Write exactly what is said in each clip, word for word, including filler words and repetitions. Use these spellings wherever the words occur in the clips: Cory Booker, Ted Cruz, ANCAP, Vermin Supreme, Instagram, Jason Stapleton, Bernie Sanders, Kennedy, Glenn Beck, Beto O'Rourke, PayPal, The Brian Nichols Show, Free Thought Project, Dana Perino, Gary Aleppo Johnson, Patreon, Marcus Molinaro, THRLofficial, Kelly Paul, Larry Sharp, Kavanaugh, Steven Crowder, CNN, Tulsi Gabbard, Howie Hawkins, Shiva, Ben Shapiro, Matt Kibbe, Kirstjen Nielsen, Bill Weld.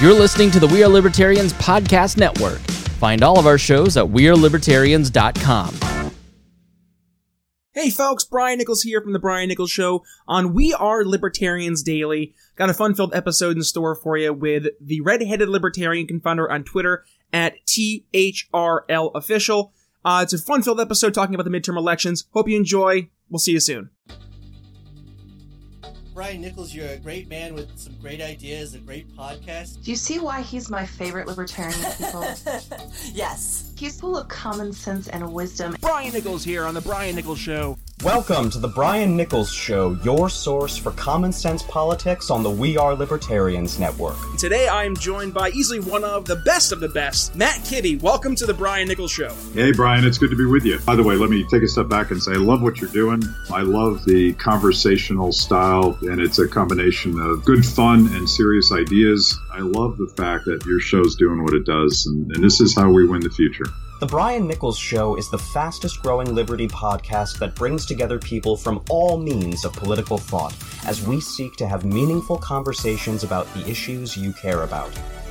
You're listening to the We Are Libertarians podcast network. Find all of our shows at we are libertarians dot com. Hey folks, Brian Nichols here from The Brian Nichols Show on We Are Libertarians Daily. Got a fun-filled episode in store for you with the red-headed libertarian confounder on Twitter at T H R L official. Uh, it's a fun-filled episode talking about the midterm elections. Hope you enjoy. We'll see you soon. Brian Nichols, you're a great man with some great ideas, a great podcast. Do you see why he's my favorite libertarian people? Yes. He's full of common sense and wisdom. Brian Nichols here on The Brian Nichols Show. Welcome to The Brian Nichols Show, your source for common sense politics on the We Are Libertarians Network. Today I am joined by easily one of the best of the best, Matt Kibbe. Welcome to The Brian Nichols Show. Hey, Brian, it's good to be with you. By the way, let me take a step back and say I love what you're doing. I love the conversational style, and it's a combination of good fun and serious ideas. I love the fact that your show's doing what it does, and, and this is how we win the future. The Brian Nichols Show is the fastest-growing liberty podcast that brings together people from all means of political thought as we seek to have meaningful conversations about the issues you care about.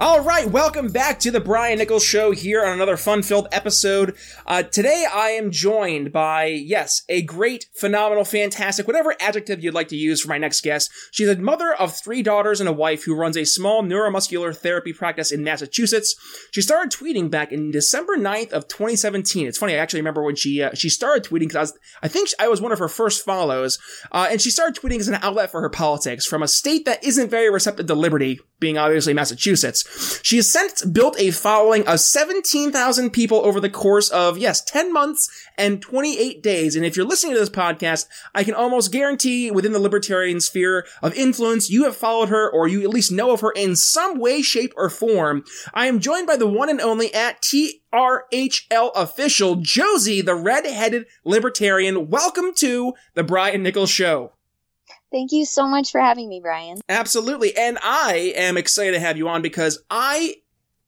All right, welcome back to The Brian Nichols Show here on another fun-filled episode. Uh, today I am joined by, yes, a great, phenomenal, fantastic, whatever adjective you'd like to use for my next guest. She's a mother of three daughters and a wife who runs a small neuromuscular therapy practice in Massachusetts. She started tweeting back in December ninth of twenty seventeen. It's funny, I actually remember when she uh, she started tweeting, because I, was, I think I was one of her first follows, uh, and she started tweeting as an outlet for her politics from a state that isn't very receptive to liberty, being obviously Massachusetts. She has since built a following of seventeen thousand people over the course of, yes, ten months and twenty-eight days. And if you're listening to this podcast, I can almost guarantee within the libertarian sphere of influence, you have followed her, or you at least know of her in some way, shape, or form. I am joined by the one and only at T H R L official, Josie, the red-headed libertarian. Welcome to The Brian Nichols Show. Thank you so much for having me, Brian. Absolutely. And I am excited to have you on because I,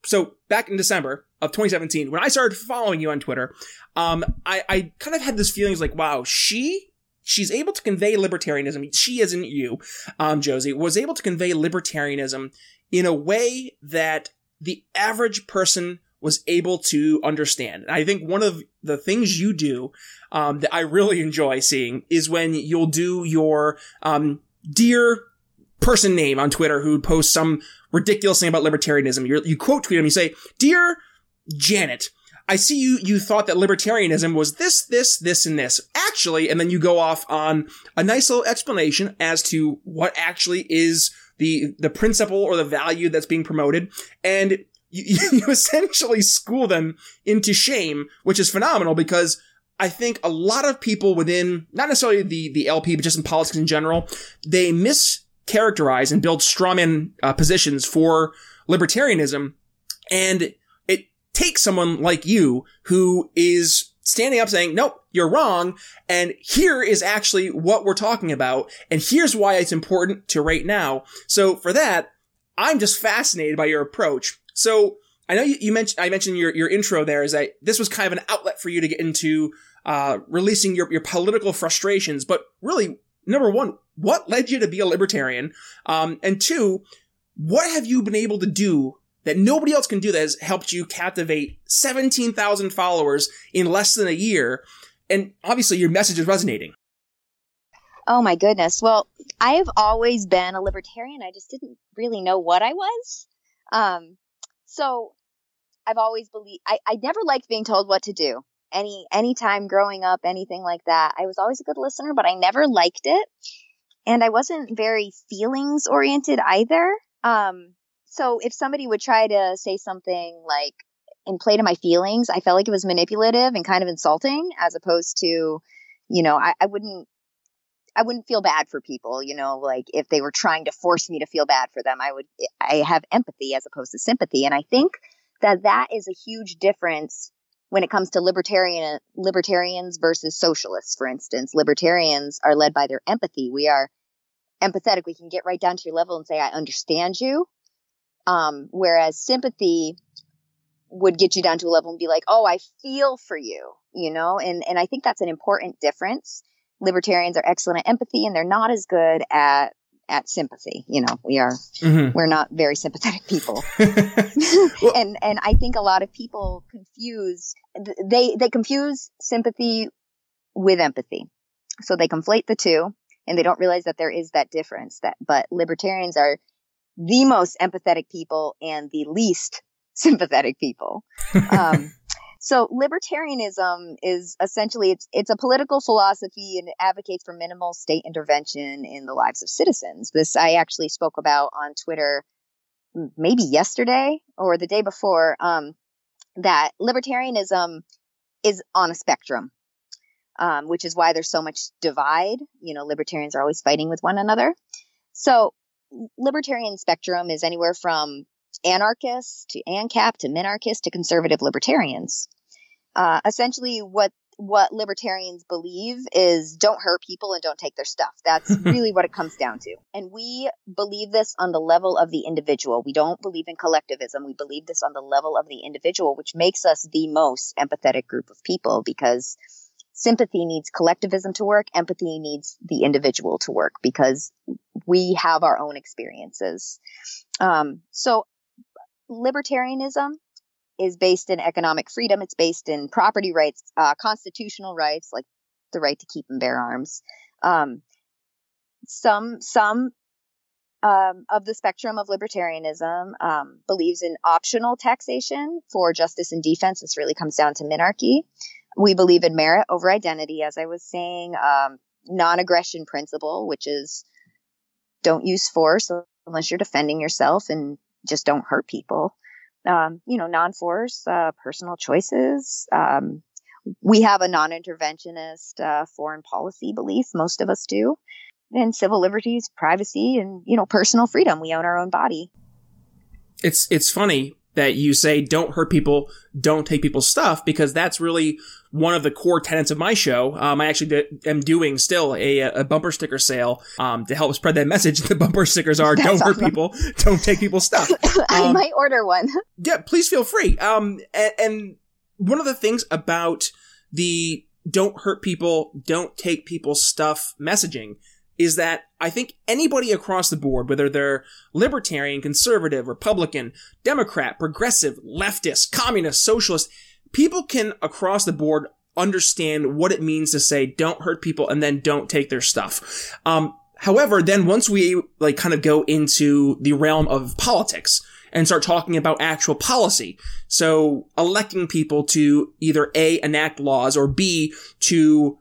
so back in December of twenty seventeen, when I started following you on Twitter, um, I, I kind of had this feeling like, wow, she, she's able to convey libertarianism. She isn't you, um, Josie, was able to convey libertarianism in a way that the average person was able to understand. And I think one of the things you do um, that I really enjoy seeing is when you'll do your um, dear person name on Twitter who posts some ridiculous thing about libertarianism. You're, you quote tweet them. You say, "Dear Janet, I see you, you thought that libertarianism was this, this, this, and this. Actually," and then you go off on a nice little explanation as to what actually is the, the principle or the value that's being promoted. And You, you essentially school them into shame, which is phenomenal because I think a lot of people within, not necessarily the, the L P, but just in politics in general, they mischaracterize and build strawman uh, positions for libertarianism. And it takes someone like you who is standing up saying, nope, you're wrong. And here is actually what we're talking about. And here's why it's important to right now. So for that, I'm just fascinated by your approach. So I know you, you mentioned, I mentioned your, your intro there is that this was kind of an outlet for you to get into, uh, releasing your, your political frustrations, but really number one, what led you to be a libertarian? Um, and two, what have you been able to do that nobody else can do that has helped you captivate seventeen thousand followers in less than a year? And obviously your message is resonating. Oh my goodness. Well, I have always been a libertarian. I just didn't really know what I was. Um, So I've always believed, I, I never liked being told what to do any, any time growing up, anything like that. I was always a good listener, but I never liked it. And I wasn't very feelings oriented either. Um, so if somebody would try to say something like and play to my feelings, I felt like it was manipulative and kind of insulting as opposed to, you know, I, I wouldn't, I wouldn't feel bad for people, you know, like if they were trying to force me to feel bad for them, I would, I have empathy as opposed to sympathy. And I think that that is a huge difference when it comes to libertarian libertarians versus socialists, for instance. Libertarians are led by their empathy. We are empathetic. We can get right down to your level and say, I understand you. Um, whereas sympathy would get you down to a level and be like, oh, I feel for you, you know? And, and I think that's an important difference. Libertarians are excellent at empathy and they're not as good at, at sympathy. You know, we are, mm-hmm. we're not very sympathetic people. well, and, and I think a lot of people confuse, they, they confuse sympathy with empathy. So they conflate the two and they don't realize that there is that difference that, but libertarians are the most empathetic people and the least sympathetic people. Um, so libertarianism is essentially, it's it's a political philosophy and it advocates for minimal state intervention in the lives of citizens. This I actually spoke about on Twitter maybe yesterday or the day before, um, that libertarianism is on a spectrum, um, which is why there's so much divide. You know, libertarians are always fighting with one another. So libertarian spectrum is anywhere from anarchists to ANCAP to minarchists to conservative libertarians. Uh, essentially, what what libertarians believe is don't hurt people and don't take their stuff. That's really what it comes down to. And we believe this on the level of the individual. We don't believe in collectivism. We believe this on the level of the individual, which makes us the most empathetic group of people because sympathy needs collectivism to work. Empathy needs the individual to work because we have our own experiences. Um, so libertarianism is based in economic freedom. It's based in property rights, uh, constitutional rights, like the right to keep and bear arms. Um, some some um, of the spectrum of libertarianism um, believes in optional taxation for justice and defense. This really comes down to minarchy. We believe in merit over identity, as I was saying, um, non-aggression principle, which is don't use force unless you're defending yourself and just don't hurt people. Um, you know, non-force, uh, personal choices. Um, we have a non-interventionist uh, foreign policy belief. Most of us do. And civil liberties, privacy, and, you know, personal freedom. We own our own body. It's, it's funny that you say don't hurt people, don't take people's stuff, because that's really one of the core tenets of my show. Um, I actually did, am doing still a, a bumper sticker sale um, to help spread that message. The bumper stickers are that's don't awesome. Hurt people, don't take people's stuff. Um, I might order one. Yeah, please feel free. Um, and, and one of the things about the don't hurt people, don't take people's stuff messaging is that I think anybody across the board, whether they're libertarian, conservative, Republican, Democrat, progressive, leftist, communist, socialist, people can across the board understand what it means to say don't hurt people and then don't take their stuff. Um, however, then once we like kind of go into the realm of politics and start talking about actual policy, so electing people to either A, enact laws, or B, to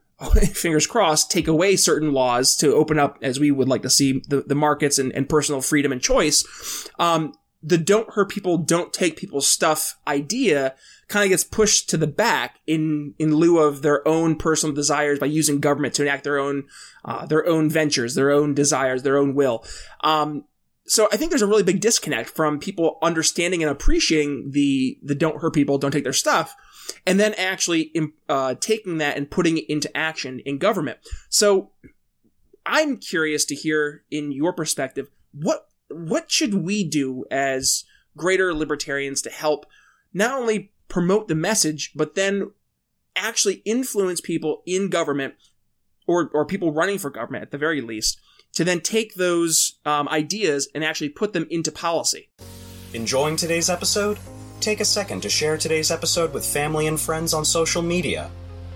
fingers crossed, take away certain laws to open up, as we would like to see, the, the markets and, and personal freedom and choice. Um, the don't hurt people, don't take people's stuff idea kind of gets pushed to the back in, in lieu of their own personal desires by using government to enact their own, uh, their own ventures, their own desires, their own will. Um, so I think there's a really big disconnect from people understanding and appreciating the, the don't hurt people, don't take their stuff. And then actually uh, taking that and putting it into action in government. So I'm curious to hear, in your perspective, what what should we do as greater libertarians to help not only promote the message, but then actually influence people in government or, or people running for government at the very least, to then take those um, ideas and actually put them into policy. Enjoying today's episode? Take a second to share today's episode with family and friends on social media.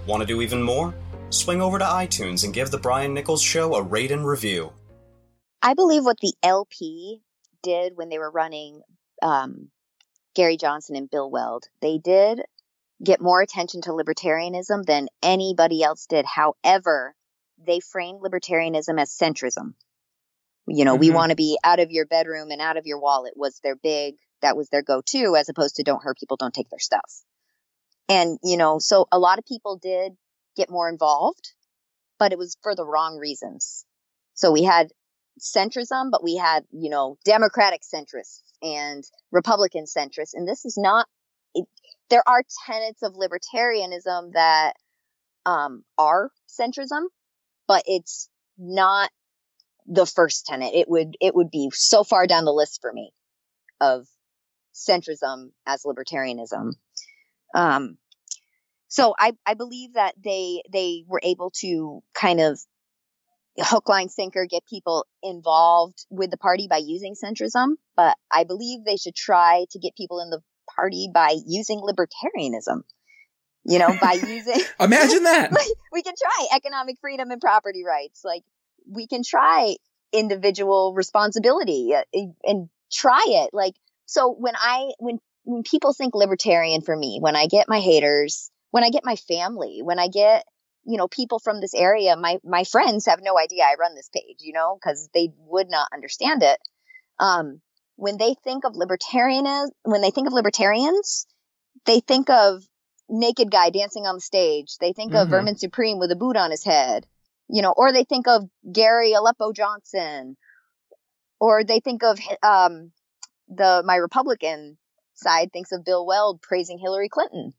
Want to do even more? Swing over to iTunes and give The Brian Nichols Show a rate and review. I believe what the L P did when they were running um, Gary Johnson and Bill Weld, they did get more attention to libertarianism than anybody else did. However, they framed libertarianism as centrism. You know, mm-hmm. we want to be out of your bedroom and out of your wallet was their big... That was their go-to, as opposed to don't hurt people, don't take their stuff. And, you know, so a lot of people did get more involved, but it was for the wrong reasons. So we had centrism, but we had, you know, Democratic centrists and Republican centrists. And this is not there are tenets of libertarianism that um, are centrism, but it's not the first tenet. It would it would be so far down the list for me of centrism as libertarianism. Um, so I, I believe that they they were able to kind of hook, line, sinker, get people involved with the party by using centrism. But I believe they should try to get people in the party by using libertarianism, you know, by using. Imagine that. Like, we can try economic freedom and property rights. Like, we can try individual responsibility and try it. Like, so when I, when, when people think libertarian for me, when I get my haters, when I get my family, when I get, you know, people from this area, my, my friends have no idea I run this page, you know, cause they would not understand it. Um, when they think of libertarianism, when they think of libertarians, they think of naked guy dancing on the stage. They think mm-hmm. of Vermin Supreme with a boot on his head, you know, or they think of Gary Aleppo Johnson, or they think of, um, the, my Republican side thinks of Bill Weld praising Hillary Clinton.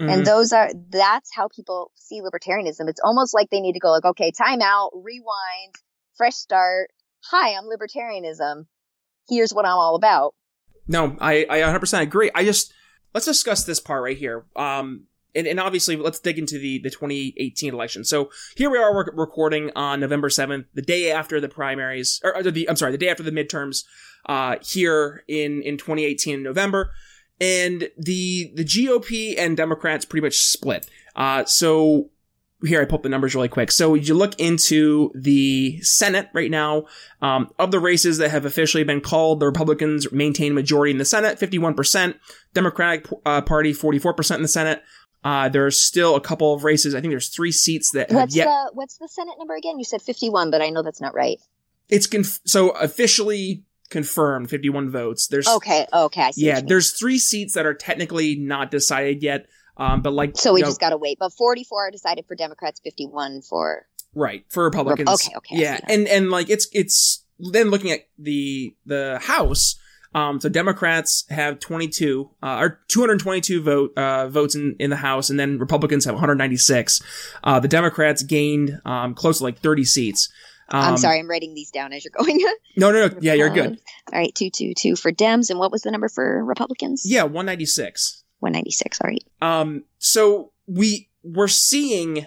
Mm-hmm. And those are, that's how people see libertarianism. It's almost like they need to go like, okay, time out, rewind, fresh start. Hi, I'm libertarianism. Here's what I'm all about. No, I, I one hundred percent agree. I just, let's discuss this part right here. Um, and, and obviously let's dig into the, the twenty eighteen election. So here we are rec- recording on November seventh, the day after the primaries, or the, I'm sorry, the day after the midterms, uh, here in, in twenty eighteen in November. And the the G O P and Democrats pretty much split. Uh, so here I pull up the numbers really quick. So you look into the Senate right now. Um, of the races that have officially been called, the Republicans maintain majority in the Senate, fifty-one percent. Democratic uh, Party, forty-four percent in the Senate. Uh, there's still a couple of races. I think there's three seats that have what's yet. The, what's the Senate number again? You said fifty-one, but I know that's not right. It's conf- so officially. Confirmed, fifty-one votes. There's okay, okay. I see yeah, there's three seats that are technically not decided yet, um, but like so we just know, gotta wait. But forty-four are decided for Democrats, fifty-one for right for Republicans. Re- okay, okay, yeah, and and like it's it's then looking at the the House. Um, so Democrats have twenty-two uh, or two hundred twenty-two vote uh, votes in, in the House, and then Republicans have one hundred ninety-six. Uh, the Democrats gained um, close to like thirty seats. Um, I'm sorry, I'm writing these down as you're going. no, no, no. Yeah, you're good. All right, two, two, two for Dems, and what was the number for Republicans? Yeah, one ninety-six. one ninety-six. All right. Um, so we we're seeing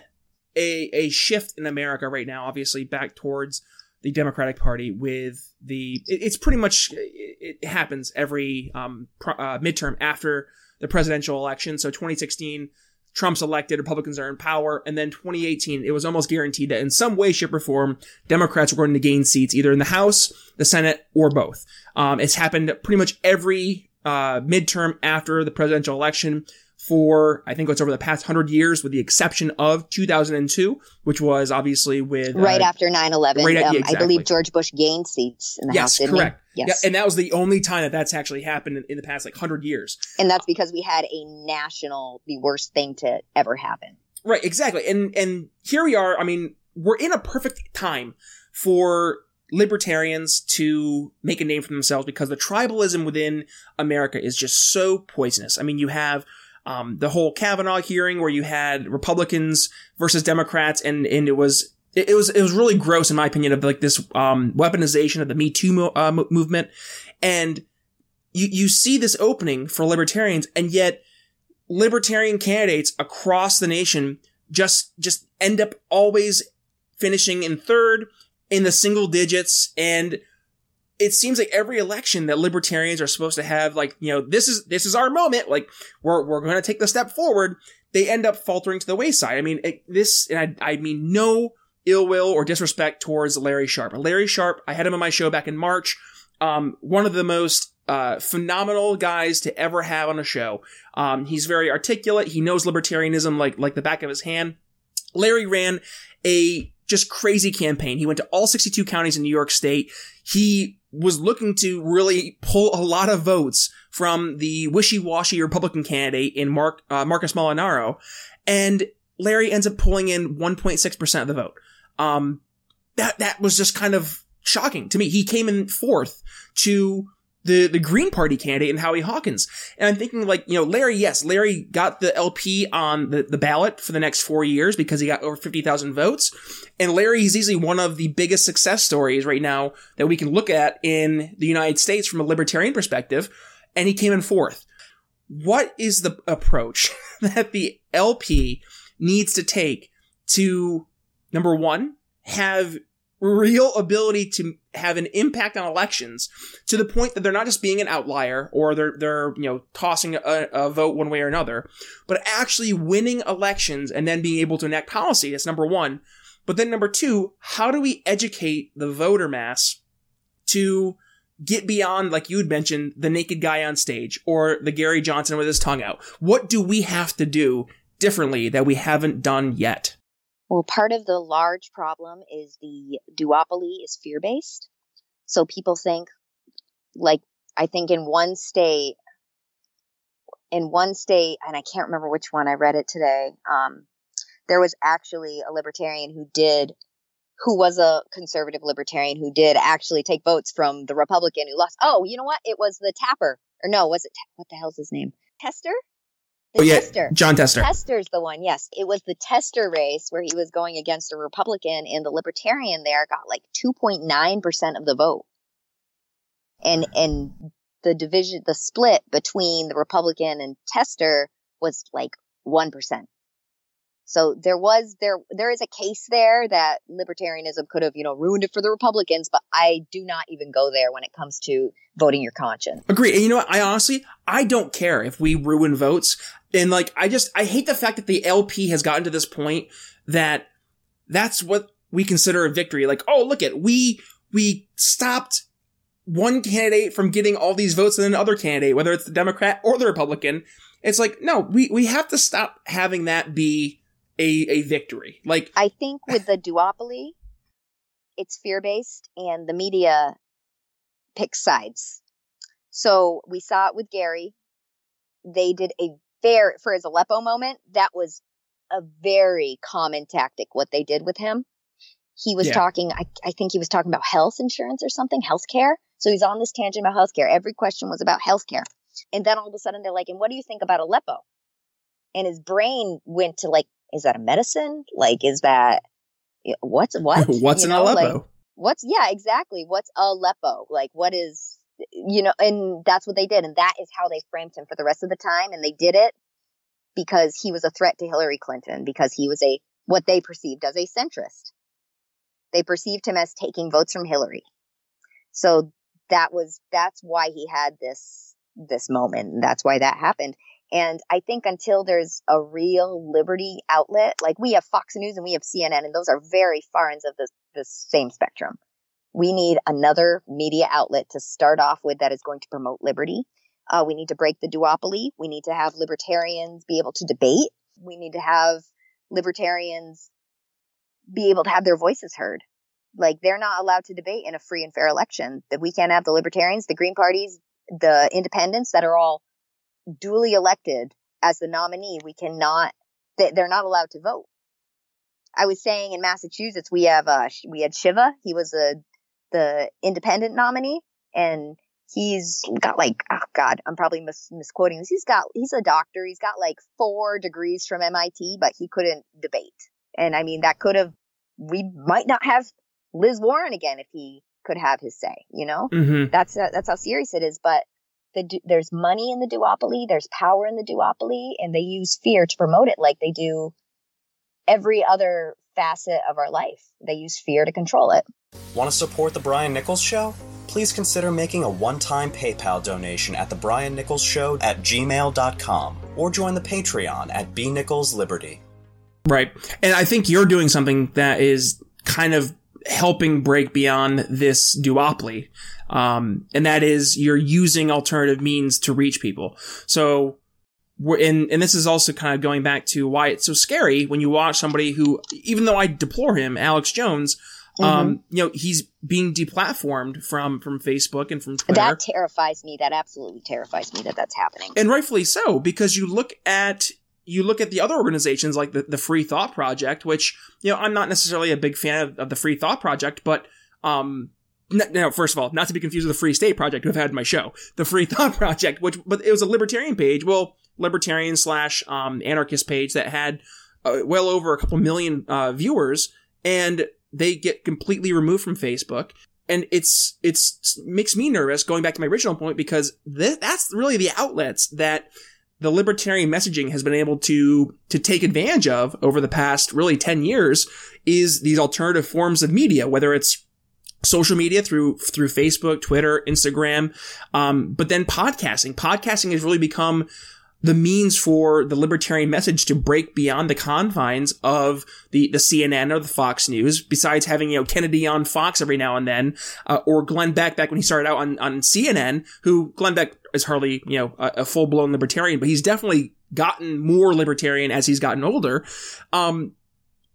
a a shift in America right now, obviously back towards the Democratic Party. With the it, it's pretty much it, it happens every um pro, uh, midterm after the presidential election. So twenty sixteen. Trump's elected, Republicans are in power, and then twenty eighteen, it was almost guaranteed that in some way, shape, or form, Democrats were going to gain seats either in the House, the Senate, or both. Um, it's happened pretty much every uh midterm after the presidential election for, I think it's over the past one hundred years, with the exception of two thousand two, which was obviously with... Uh, right after nine eleven. Right at, um, yeah, exactly. I believe George Bush gained seats in the yes, House, didn't correct. He? Yes, correct. Yeah, and that was the only time that that's actually happened in, in the past like one hundred years. And that's because we had a national, the worst thing to ever happen. Right, exactly. And and here we are, I mean, we're in a perfect time for libertarians to make a name for themselves because the tribalism within America is just so poisonous. I mean, you have... Um, the whole Kavanaugh hearing where you had Republicans versus Democrats, and, and it was, it, it was, it was really gross in my opinion of like this, um, weaponization of the Me Too mo- uh, movement. And you, you see this opening for libertarians, and yet libertarian candidates across the nation just, just end up always finishing in third in the single digits. And it seems like every election that libertarians are supposed to have, like, you know, this is this is our moment. Like, we're we're going to take the step forward. They end up faltering to the wayside. I mean, it, this, and I, I mean, no ill will or disrespect towards Larry Sharp. Larry Sharp, I had him on my show back in March. Um, one of the most uh, phenomenal guys to ever have on a show. Um, he's very articulate. He knows libertarianism like like the back of his hand. Larry ran a just crazy campaign. He went to all sixty-two counties in New York State. He was looking to really pull a lot of votes from the wishy-washy Republican candidate in Mark, uh, Marcus Molinaro. And Larry ends up pulling in one point six percent of the vote. Um, that, that was just kind of shocking to me. He came in fourth to the, the Green Party candidate in Howie Hawkins. And I'm thinking, like, you know, Larry, yes, Larry got the L P on the, the ballot for the next four years because he got over fifty thousand votes. And Larry is easily one of the biggest success stories right now that we can look at in the United States from a libertarian perspective. And he came in fourth. What is the approach that the L P needs to take to, number one, have real ability to have an impact on elections to the point that they're not just being an outlier or they're, they're, you know, tossing a, a vote one way or another, but actually winning elections and then being able to enact policy? That's number one. But then number two, how do we educate the voter mass to get beyond, like you had mentioned, the naked guy on stage or the Gary Johnson with his tongue out? What do we have to do differently that we haven't done yet? Well, part of the large problem is the duopoly is fear-based. So people think, like, I think in one state, in one state, and I can't remember which one, I read it today, um, there was actually a libertarian who did who was a conservative libertarian who did actually take votes from the Republican who lost. Oh, you know what? It was the Tapper. Or no, was it? What the hell's his name? Tester? The oh, yeah. Tester. John Tester. Tester's the one, yes. It was the Tester race where he was going against a Republican, and the Libertarian there got like two point nine percent of the vote. And and the division, the split between the Republican and Tester was like one percent. So there was there there is a case there that libertarianism could have, you know, ruined it for the Republicans. But I do not even go there when it comes to voting your conscience. Agree. And you know what? I honestly, I don't care if we ruin votes. And like, I just I hate the fact that the L P has gotten to this point that that's what we consider a victory. Like, oh, look at we we stopped one candidate from getting all these votes than another candidate, whether it's the Democrat or the Republican. It's like, no, we we have to stop having that be A, a victory. Like, I think with the duopoly, it's fear-based and the media picks sides. So we saw it with Gary. They did a very, for his Aleppo moment, that was a very common tactic, what they did with him. He was yeah. talking, I, I think he was talking about health insurance or something, healthcare. So he's on this tangent about healthcare. Every question was about healthcare. And then all of a sudden they're like, and what do you think about Aleppo? And his brain went to like, is that a medicine? Like, is that what's what? What's you know, an Aleppo? Like, what's yeah, exactly. What's Aleppo? Like, what is, you know? And that's what they did, and that is how they framed him for the rest of the time. And they did it because he was a threat to Hillary Clinton because he was a what they perceived as a centrist. They perceived him as taking votes from Hillary. So that was that's why he had this this moment. And that's why that happened. And I think until there's a real liberty outlet, like we have Fox News and we have C N N, and those are very far ends of the, the same spectrum. We need another media outlet to start off with that is going to promote liberty. Uh, we need to break the duopoly. We need to have libertarians be able to debate. We need to have libertarians be able to have their voices heard. Like, they're not allowed to debate in a free and fair election. That we can't have the libertarians, the Green Parties, the independents that are all duly elected as the nominee. We cannot, they're not allowed to vote. I was saying in Massachusetts, we have, uh, we had Shiva. He was a, the independent nominee, and he's got like, oh God, I'm probably mis- misquoting this. He's got, he's a doctor. He's got like four degrees from M I T, but he couldn't debate. And I mean, that could have, we might not have Liz Warren again if he could have his say, you know, mm-hmm. that's, that's how serious it is. But The, there's money in the duopoly, there's power in the duopoly, and they use fear to promote it like they do every other facet of our life. They use fear to control it. Want to support The Brian Nichols Show? Please consider making a one-time PayPal donation at thebriannicholsshow at gmail dot com or join the Patreon at bnicholsliberty. Right. And I think you're doing something that is kind of helping break beyond this duopoly. Um, and that is you're using alternative means to reach people. So we're in, and this is also kind of going back to why it's so scary when you watch somebody who, even though I deplore him, Alex Jones, um, mm-hmm. you know, he's being deplatformed from, from Facebook and from Twitter. That terrifies me. That absolutely terrifies me that that's happening. And rightfully so, because you look at, you look at the other organizations like the, the Free Thought Project, which, you know, I'm not necessarily a big fan of, of the Free Thought Project, but, um, No, first of all, not to be confused with the Free State Project, who I've had my show, the Free Thought Project, which, but it was a libertarian page, well, libertarian slash um, anarchist page that had uh, well over a couple million uh, viewers, and they get completely removed from Facebook. And it's, it's makes me nervous going back to my original point, because th- that's really the outlets that the libertarian messaging has been able to, to take advantage of over the past really ten years is these alternative forms of media, whether it's social media through through Facebook, Twitter, Instagram, um, but then podcasting. Podcasting has really become the means for the libertarian message to break beyond the confines of the, the C N N or the Fox News, besides having, you know, Kennedy on Fox every now and then, uh, or Glenn Beck back when he started out on, on C N N, who Glenn Beck is hardly, you know, a, a full-blown libertarian, but he's definitely gotten more libertarian as he's gotten older. Um,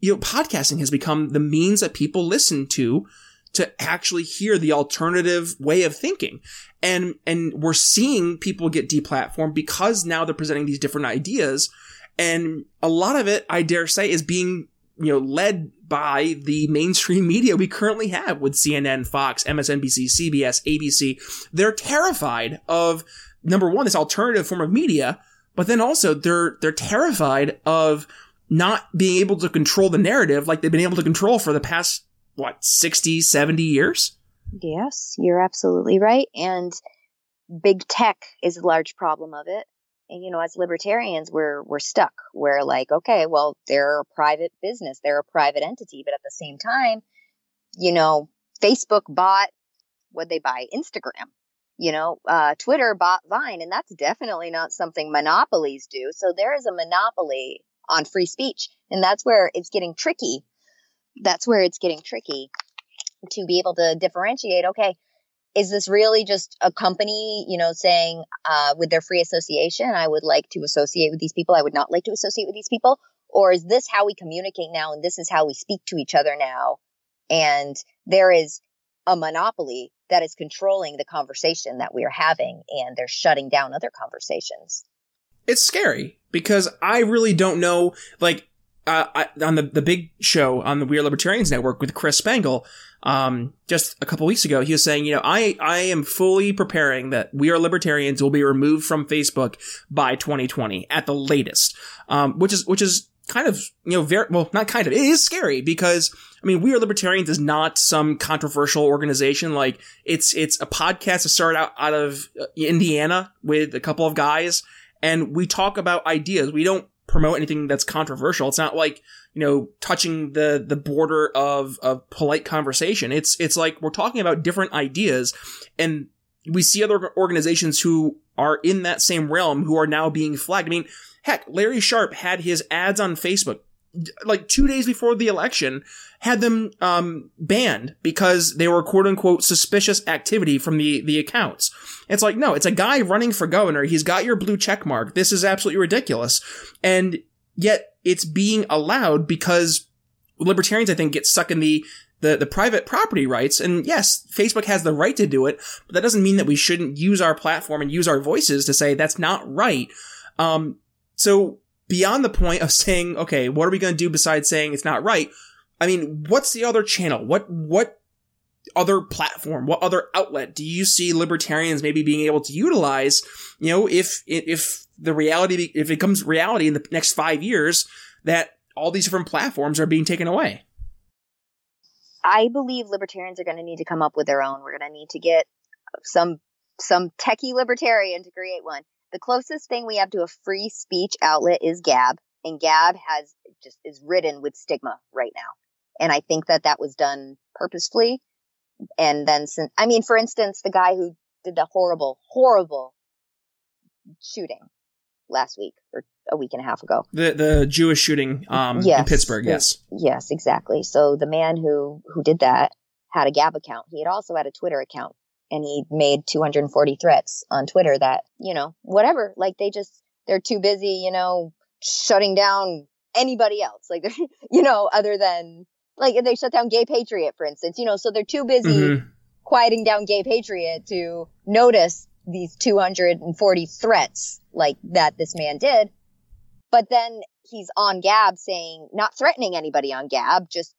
you know, podcasting has become the means that people listen to to actually hear the alternative way of thinking. And and we're seeing people get deplatformed because now they're presenting these different ideas. And a lot of it, I dare say, is being, you know, led by the mainstream media we currently have with C N N, Fox, M S N B C, C B S, A B C. They're terrified of, number one, this alternative form of media, but then also they're they're terrified of not being able to control the narrative like they've been able to control for the past, what, sixty, seventy years? Yes, you're absolutely right. And big tech is a large problem of it. And, you know, as libertarians, we're we're stuck. We're like, okay, well, they're a private business. They're a private entity. But at the same time, you know, Facebook bought, what'd they buy? Instagram. You know, uh, Twitter bought Vine. And that's definitely not something monopolies do. So there is a monopoly on free speech. And that's where it's getting tricky. That's where it's getting tricky to be able to differentiate, okay, is this really just a company, you know, saying uh, with their free association, I would like to associate with these people, I would not like to associate with these people? Or is this how we communicate now, and this is how we speak to each other now? And there is a monopoly that is controlling the conversation that we are having, and they're shutting down other conversations. It's scary, because I really don't know, like, Uh, I, on the, the big show on the We Are Libertarians network with Chris Spangle, um, just a couple weeks ago, he was saying, you know, I, I am fully preparing that We Are Libertarians will be removed from Facebook by twenty twenty at the latest, um, which is, which is kind of, you know, very, well, not kind of, it is scary, because, I mean, We Are Libertarians is not some controversial organization. Like, it's, it's a podcast that started out, out of Indiana with a couple of guys, and we talk about ideas. We don't promote anything that's controversial. It's not like, you know, touching the the border of of polite conversation. It's it's like we're talking about different ideas, and we see other organizations who are in that same realm who are now being flagged. I mean, heck, Larry Sharp had his ads on Facebook like two days before the election, had them um banned because they were quote unquote suspicious activity from the the accounts. It's like, no, it's a guy running for governor. He's got your blue check mark. This is absolutely ridiculous. And yet it's being allowed because libertarians, I think, get stuck in the the, the private property rights. And yes, Facebook has the right to do it, but that doesn't mean that we shouldn't use our platform and use our voices to say that's not right. Um so beyond the point of saying, okay, what are we going to do besides saying it's not right? I mean, what's the other channel? What what other platform? What other outlet do you see libertarians maybe being able to utilize? You know, if if the reality, if it becomes reality in the next five years that all these different platforms are being taken away. I believe libertarians are going to need to come up with their own. We're going to need to get some some techie libertarian to create one. The closest thing we have to a free speech outlet is Gab, and Gab has just is ridden with stigma right now. And I think that that was done purposefully. And then, since, I mean, for instance, the guy who did the horrible, horrible shooting last week or a week and a half ago. The the Jewish shooting um, yes, in Pittsburgh, yes. Yes, exactly. So the man who, who did that had a Gab account. He had also had a Twitter account. And he made two hundred forty threats on Twitter that, you know, whatever, like they just, they're too busy, you know, shutting down anybody else. Like, they're, you know, other than like they shut down Gay Patriot, for instance, you know, so they're too busy mm-hmm. quieting down Gay Patriot to notice these two hundred forty threats like that this man did. But then he's on Gab saying, not threatening anybody on Gab, just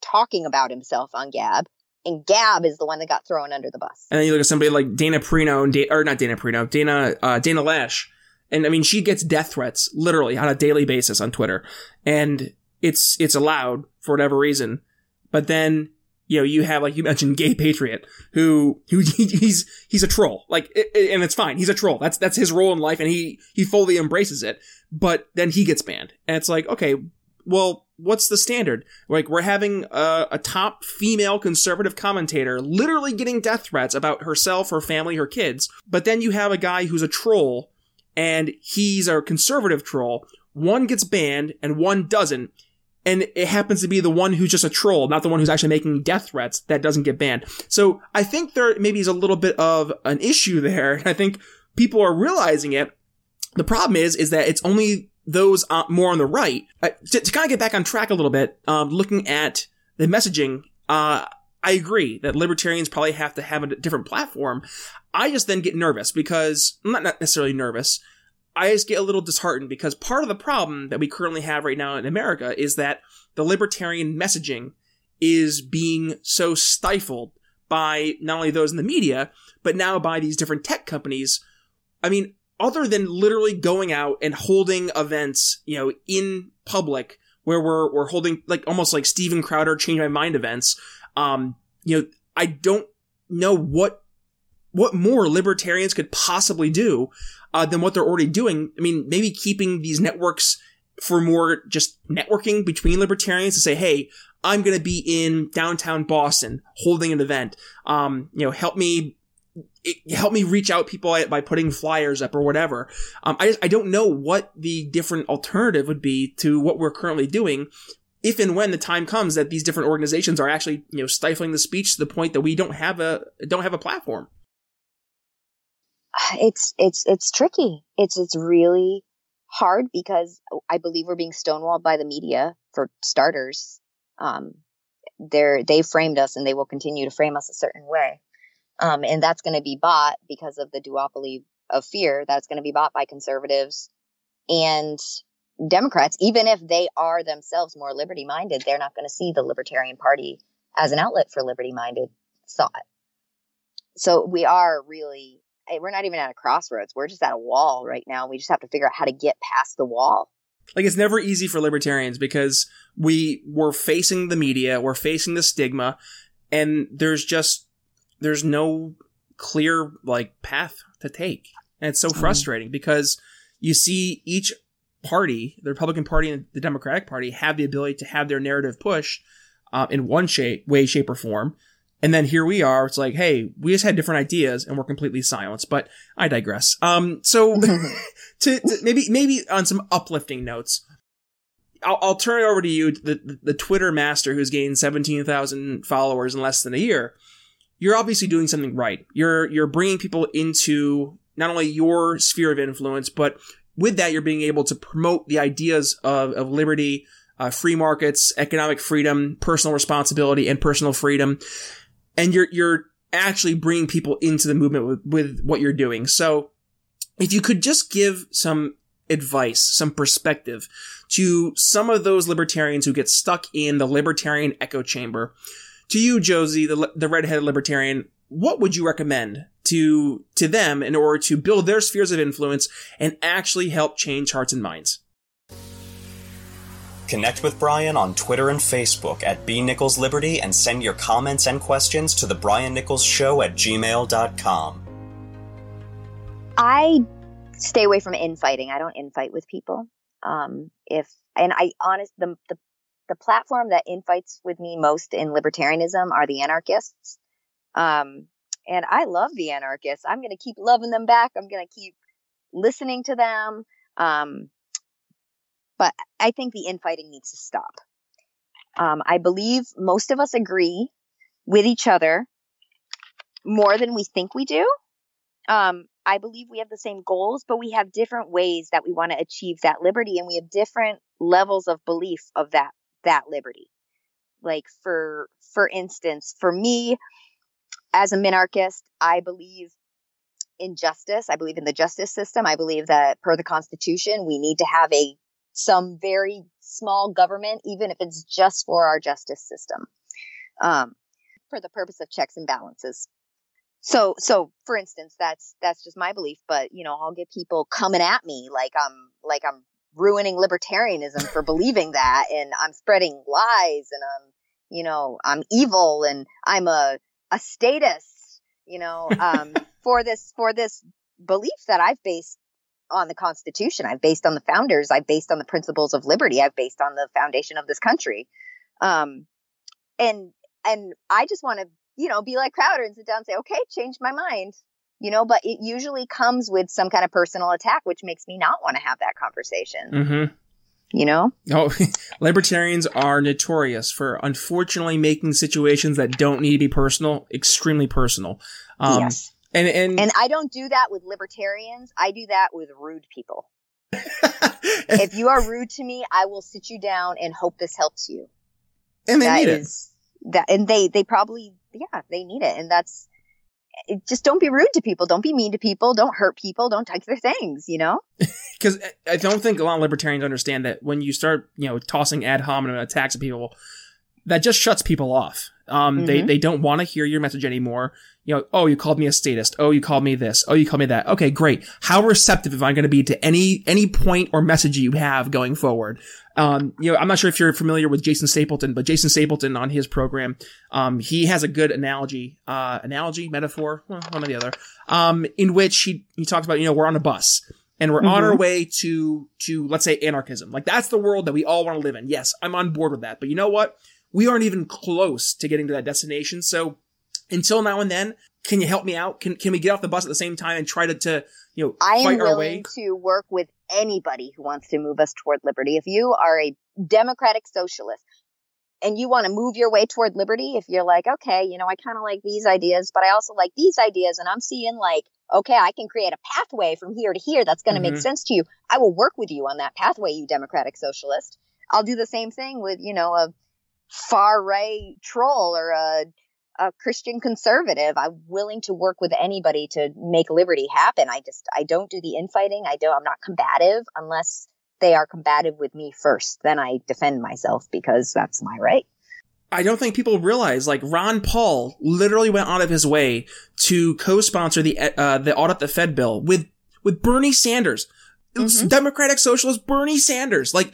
talking about himself on Gab. And Gab is the one that got thrown under the bus. And then you look at somebody like Dana Perino, and da- or not Dana Perino, Dana uh, Dana Loesch. And I mean, she gets death threats literally on a daily basis on Twitter. And it's it's allowed for whatever reason. But then, you know, you have, like you mentioned, Gay Patriot, who who he's he's a troll. Like, it, it, and it's fine. He's a troll. That's that's his role in life, and he he fully embraces it. But then he gets banned. And it's like, okay, well, what's the standard? Like, we're having a, a top female conservative commentator literally getting death threats about herself, her family, her kids. But then you have a guy who's a troll, and he's a conservative troll. One gets banned, and one doesn't. And it happens to be the one who's just a troll, not the one who's actually making death threats, that doesn't get banned. So I think there maybe is a little bit of an issue there. I think people are realizing it. The problem is, is that it's only those uh, more on the right. Uh, to, to kind of get back on track a little bit, um, looking at the messaging, uh, I agree that libertarians probably have to have a different platform. I just then get nervous because I'm not necessarily nervous. I just get a little disheartened because part of the problem that we currently have right now in America is that the libertarian messaging is being so stifled by not only those in the media, but now by these different tech companies. I mean, other than literally going out and holding events, you know, in public where we're, we're holding like almost like Steven Crowder Change My Mind events. Um, you know, I don't know what, what more libertarians could possibly do uh, than what they're already doing. I mean, maybe keeping these networks for more just networking between libertarians to say, hey, I'm going to be in downtown Boston holding an event. Um, you know, help me, it, help me reach out people by putting flyers up or whatever. Um, I just, I don't know what the different alternative would be to what we're currently doing. If and when the time comes that these different organizations are actually, you know, stifling the speech to the point that we don't have a, don't have a platform. It's, it's, it's tricky. It's, it's really hard because I believe we're being stonewalled by the media for starters. Um, they're, they framed us and they will continue to frame us a certain way. Um, and that's going to be bought because of the duopoly of fear. That's going to be bought by conservatives and Democrats. Even if they are themselves more liberty-minded, they're not going to see the Libertarian Party as an outlet for liberty-minded thought. So we are really, we're not even at a crossroads. We're just at a wall right now. We just have to figure out how to get past the wall. Like, it's never easy for libertarians because we were facing the media, we're facing the stigma, and there's just, there's no clear, like, path to take. And it's so frustrating mm-hmm. because you see each party, the Republican Party and the Democratic Party, have the ability to have their narrative push uh, in one shape, way, shape, or form. And then here we are. It's like, hey, we just had different ideas and we're completely silenced. But I digress. Um, so to, to maybe maybe on some uplifting notes, I'll, I'll turn it over to you, the, the, the Twitter master who's gained seventeen thousand followers in less than a year. You're obviously doing something right. You're you're bringing people into not only your sphere of influence, but with that, you're being able to promote the ideas of, of liberty, uh, free markets, economic freedom, personal responsibility, and personal freedom. And you're you're actually bringing people into the movement with, with what you're doing. So if you could just give some advice, some perspective to some of those libertarians who get stuck in the libertarian echo chamber. To you, Josie, the, the redheaded libertarian, what would you recommend to to them in order to build their spheres of influence and actually help change hearts and minds? Connect with Brian on Twitter and Facebook at b nichols liberty and send your comments and questions to the brian nichols show at gmail dot com. I stay away from infighting. I don't infight with people. Um, if and I honest the, the the platform that infights with me most in libertarianism are the anarchists. Um, and I love the anarchists. I'm going to keep loving them back. I'm going to keep listening to them. Um, but I think the infighting needs to stop. Um, I believe most of us agree with each other more than we think we do. Um, I believe we have the same goals, but we have different ways that we want to achieve that liberty. And we have different levels of belief of that, that liberty. Like for, for instance, for me, as a minarchist, I believe in justice. I believe in the justice system. I believe that per the Constitution, we need to have a some very small government, even if it's just for our justice system. Um, for the purpose of checks and balances. So, so for instance, that's that's just my belief. But you know, I'll get people coming at me like I'm like I'm ruining libertarianism for believing that, and I'm spreading lies, and I'm you know I'm evil, and I'm a a statist, you know, um, for this for this belief that I've based on the Constitution, I've based on the founders, I've based on the principles of liberty, I've based on the foundation of this country, um, and and I just want to. you know, be like Crowder and sit down and say, okay, change my mind, you know, but it usually comes with some kind of personal attack, which makes me not want to have that conversation, mm-hmm. you know? Oh, libertarians are notorious for unfortunately making situations that don't need to be personal, extremely personal. Um, yes. And, and, and I don't do that with libertarians. I do that with rude people. If you are rude to me, I will sit you down and hope this helps you. And they that need is, it. That, and they, they probably... Yeah, they need it. And that's it, just don't be rude to people. Don't be mean to people. Don't hurt people. Don't take their things, you know, because I don't think a lot of libertarians understand that when you start, you know, tossing ad hominem attacks at people, that just shuts people off. Um, mm-hmm. They they don't want to hear your message anymore. You know, oh, you called me a statist. Oh, you called me this. Oh, you called me that. Okay, great. How receptive am I going to be to any any point or message you have going forward? Um, you know, I'm not sure if you're familiar with Jason Stapleton, but Jason Stapleton on his program, um, he has a good analogy, uh, analogy, metaphor, well, one or the other, um, in which he he talks about, you know, we're on a bus. And we're mm-hmm. on our way to to let's say anarchism. Like that's the world that we all want to live in. Yes, I'm on board with that. But you know what? We aren't even close to getting to that destination. So until now and then, can you help me out? Can can we get off the bus at the same time and try to, to you know, I fight our way? I am willing to work with anybody who wants to move us toward liberty. If you are a democratic socialist and you want to move your way toward liberty, if you're like, okay, you know, I kind of like these ideas, but I also like these ideas. And I'm seeing like, okay, I can create a pathway from here to here that's going to mm-hmm. make sense to you. I will work with you on that pathway, you democratic socialist. I'll do the same thing with, you know, a far right troll or a, a Christian conservative. I'm willing to work with anybody to make liberty happen. I just, I don't do the infighting. I don't, I'm not combative unless they are combative with me first. Then I defend myself because that's my right. I don't think people realize, like, Ron Paul literally went out of his way to co-sponsor the, uh, the Audit the Fed bill with, with Bernie Sanders, mm-hmm. Democratic Socialist Bernie Sanders. Like,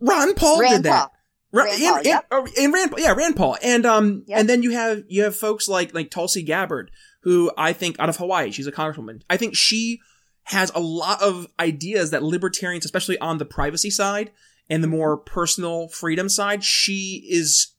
Ron Paul Rand did that. Paul. Rand Paul, and, yep. and, and Rand, yeah, Rand Paul, and um, yep. and then you have you have folks like like Tulsi Gabbard, who I think out of Hawaii, she's a congresswoman. I think she has a lot of ideas that libertarians, especially on the privacy side and the more personal freedom side, she is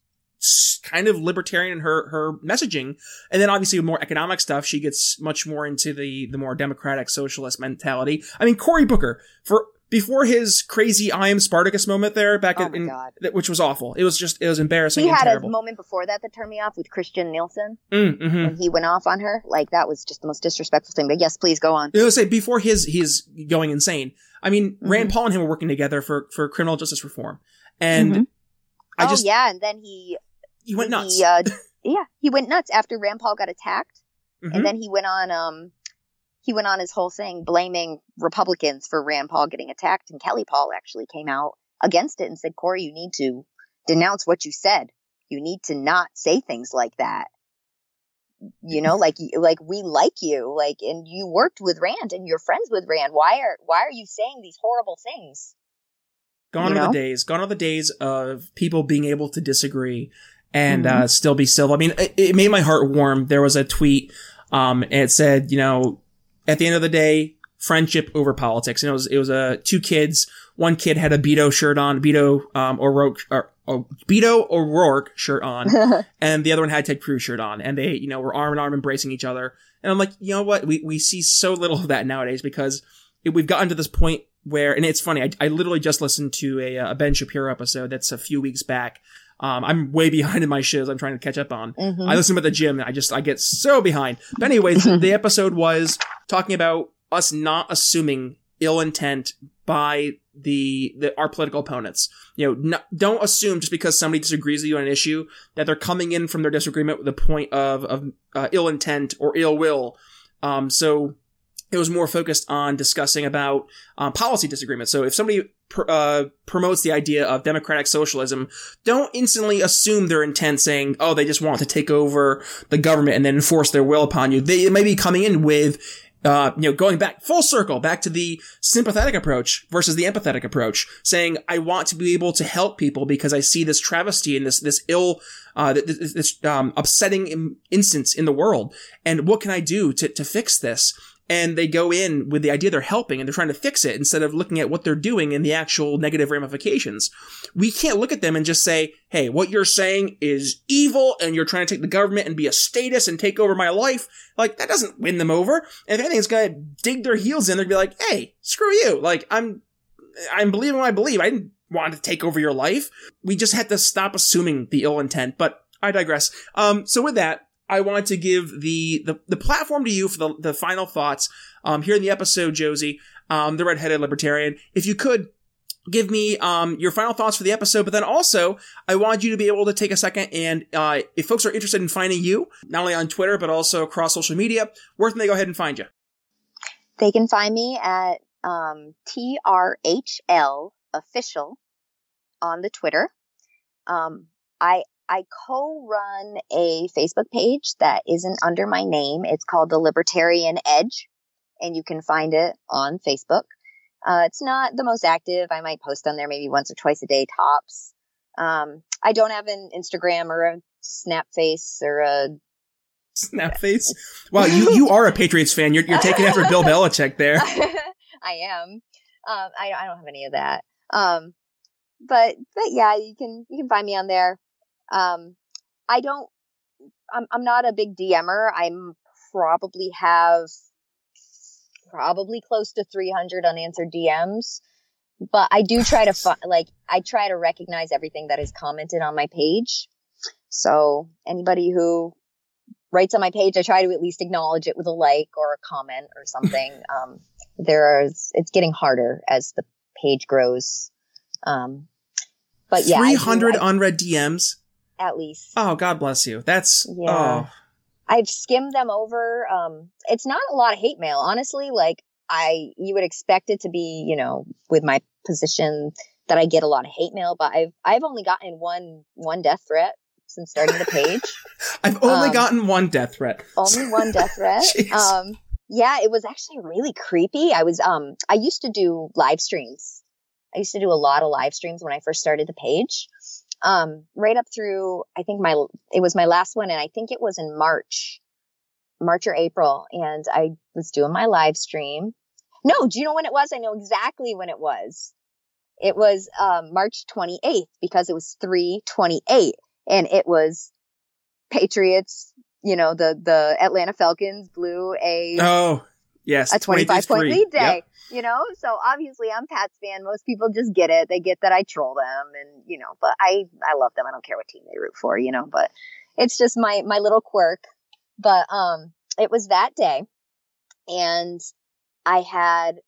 kind of libertarian in her her messaging. And then obviously with more economic stuff, she gets much more into the the more democratic socialist mentality. I mean, Cory Booker for. Before his crazy "I am Spartacus" moment there back oh in, in which was awful. It was just it was embarrassing. He and had terrible. a moment before that that turned me off with Kirstjen Nielsen mm, mm-hmm. when he went off on her. Like that was just the most disrespectful thing. But yes, please go on. You know, say before his his going insane. I mean, mm-hmm. Rand Paul and him were working together for for criminal justice reform, and mm-hmm. I just oh yeah, and then he he went nuts. He, uh, yeah, he went nuts after Rand Paul got attacked, mm-hmm. and then he went on um. He went on his whole thing blaming Republicans for Rand Paul getting attacked. And Kelly Paul actually came out against it and said, Cory, you need to denounce what you said. You need to not say things like that. You know, like, like we like you, like, and you worked with Rand and you're friends with Rand. Why are, why are you saying these horrible things? Gone you are know? the days, gone are the days of people being able to disagree and mm-hmm. uh, still be civil. I mean, it, it made my heart warm. There was a tweet um, and it said, you know, at the end of the day, friendship over politics. And it was, it was, uh, two kids. One kid had a Beto shirt on, Beto, um, O'Rourke, or, or Beto O'Rourke shirt on. And the other one had Ted Cruz shirt on. And they, you know, were arm in arm embracing each other. And I'm like, you know what? We, we see so little of that nowadays because it, we've gotten to this point where, and it's funny, I, I literally just listened to a, a Ben Shapiro episode that's a few weeks back. Um, I'm way behind in my shows I'm trying to catch up on. Mm-hmm. I listen to the gym and I just, I get so behind. But anyways, the episode was talking about us not assuming ill intent by the, the our political opponents. You know, no, don't assume just because somebody disagrees with you on an issue that they're coming in from their disagreement with a point of, of uh, ill intent or ill will. Um, so It was more focused on discussing about um, policy disagreements. So if somebody pr- uh, promotes the idea of democratic socialism, don't instantly assume their intent saying, oh, they just want to take over the government and then enforce their will upon you. They may be coming in with, uh, you know, going back full circle, back to the sympathetic approach versus the empathetic approach, saying, I want to be able to help people because I see this travesty and this, this ill, uh, this, this um, upsetting instance in the world. And what can I do to, to fix this? And they go in with the idea they're helping and they're trying to fix it instead of looking at what they're doing and the actual negative ramifications. We can't look at them and just say, hey, what you're saying is evil and you're trying to take the government and be a statist and take over my life. Like, that doesn't win them over. And if anything's going to dig their heels in, they're going to be like, hey, screw you. Like, I'm I'm believing what I believe. I didn't want to take over your life. We just had to stop assuming the ill intent. But I digress. Um, so with that, I wanted to give the, the, the platform to you for the, the final thoughts um, here in the episode, Josie, um, the Redheaded Libertarian. If you could give me um, your final thoughts for the episode, but then also I wanted you to be able to take a second and uh, if folks are interested in finding you, not only on Twitter, but also across social media, where can they go ahead and find you? They can find me at um, THRLofficial on the Twitter. Um, I I co-run a Facebook page that isn't under my name. It's called The Libertarian Edge, and you can find it on Facebook. Uh, it's not the most active. I might post on there maybe once or twice a day tops. Um, I don't have an Instagram or a Snapface or a... Snapface? Wow, you, you are a Patriots fan. You're, you're taking after Bill Belichick there. I am. Um, I, I don't have any of that. Um, but but yeah, you can you can find me on there. Um, I don't, I'm, I'm not a big D M-er. I'm probably have probably close to three hundred unanswered D Ms, but I do try to fu- like, I try to recognize everything that is commented on my page. So anybody who writes on my page, I try to at least acknowledge it with a like or a comment or something. um, there is, it's getting harder as the page grows. Um, but yeah, three hundred I do, I, unread D Ms. At least. Oh, God bless you. That's, yeah. Oh. I've skimmed them over. Um, it's not a lot of hate mail, honestly. Like, I, you would expect it to be, you know, with my position that I get a lot of hate mail, but I've, I've only gotten one, one death threat since starting the page. I've only um, gotten one death threat. Only one death threat. um, yeah, it was actually really creepy. I was, um, I used to do live streams. I used to do a lot of live streams when I first started the page. Um, right up through, I think my, it was my last one. And I think it was in March, March or April. And I was doing my live stream. No, do you know when it was? I know exactly when it was. It was, um, March twenty-eighth, because it was three twenty-eight, and it was Patriots, you know, the, the Atlanta Falcons blew a, oh yes, a twenty-five point lead day, yep. You know? So obviously I'm Pat's fan. Most people just get it. They get that I troll them and, you know, but I, I love them. I don't care what team they root for, you know, but it's just my, my little quirk. But, um, it was that day and I had,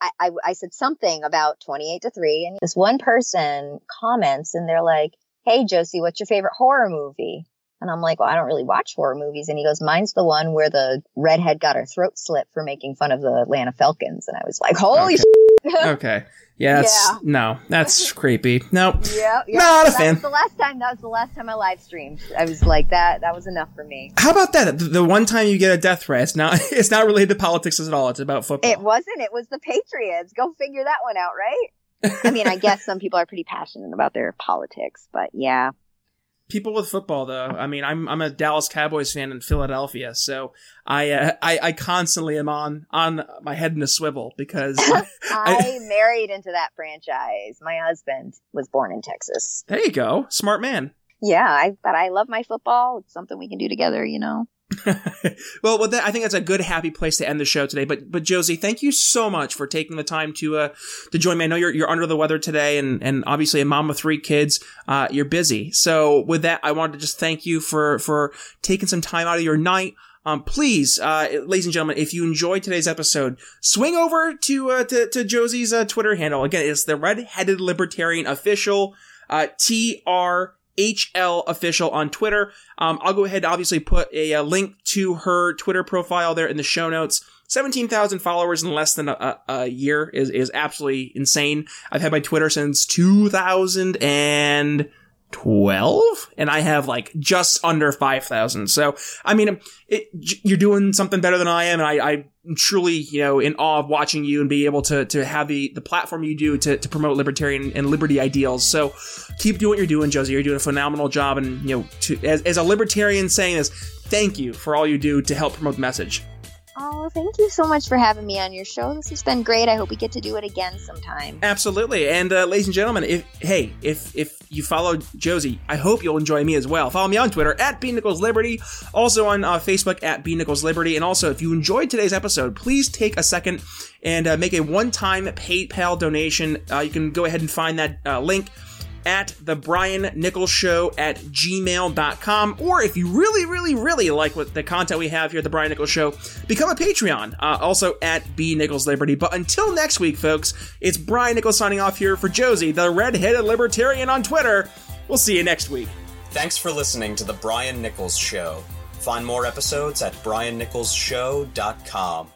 I, I, I said something about twenty-eight to three and this one person comments and they're like, hey, Josie, what's your favorite horror movie? And I'm like, well, I don't really watch horror movies. And he goes, mine's the one where the redhead got her throat slit for making fun of the Atlanta Falcons. And I was like, holy shit. Okay. okay. Yeah, that's, yeah. No, that's creepy. No. Nope. Yeah, yeah. Not a that fan. Was the last time, that was the last time I live streamed. I was like, that That was enough for me. How about that? The, the one time you get a death threat, it's not, it's not related to politics at all. It's about football. It wasn't. It was the Patriots. Go figure that one out, right? I mean, I guess some people are pretty passionate about their politics, but yeah. People with football, though. I mean, I'm I'm a Dallas Cowboys fan in Philadelphia, so I uh, I, I constantly am on on my head in a swivel because I, I married into that franchise. My husband was born in Texas. There you go, smart man. Yeah, I, but I love my football. It's something we can do together, you know. Well, with that, I think that's a good, happy place to end the show today. But, but Josie, thank you so much for taking the time to uh, to join me. I know you're you're under the weather today, and, and obviously a mom with three kids, uh, you're busy. So, with that, I wanted to just thank you for for taking some time out of your night. Um, please, uh, ladies and gentlemen, if you enjoyed today's episode, swing over to uh, to, to Josie's uh, Twitter handle. Again, it's the Redheaded Libertarian Official, uh, T R H L Official on Twitter. Um, I'll go ahead and obviously put a, a link to her Twitter profile there in the show notes. seventeen thousand followers in less than a, a year is, is absolutely insane. I've had my Twitter since two thousand twelve, and I have like just under five thousand. So, I mean, it, you're doing something better than I am, and I, I'm truly, you know, in awe of watching you and be able to, to have the, the platform you do to, to promote libertarian and liberty ideals. So keep doing what you're doing, Josie. You're doing a phenomenal job. And, you know, to, as, as a libertarian saying this, thank you for all you do to help promote the message. Oh, thank you so much for having me on your show. This has been great. I hope we get to do it again sometime. Absolutely. And uh, ladies and gentlemen, if hey, if if you follow Josie, I hope you'll enjoy me as well. Follow me on Twitter at B Nichols Liberty, also on uh, Facebook at B Nichols Liberty. And also, if you enjoyed today's episode, please take a second and uh, make a one-time PayPal donation. Uh, you can go ahead and find that uh, link at the Brian Nichols Show at gmail dot com. Or if you really, really, really like what the content we have here at the Brian Nichols Show, become a Patreon, uh, also at B Nichols Liberty. But until next week, folks, it's Brian Nichols signing off here for Josie, the red-headed libertarian on Twitter. We'll see you next week. Thanks for listening to the Brian Nichols Show. Find more episodes at brian nichols show dot com.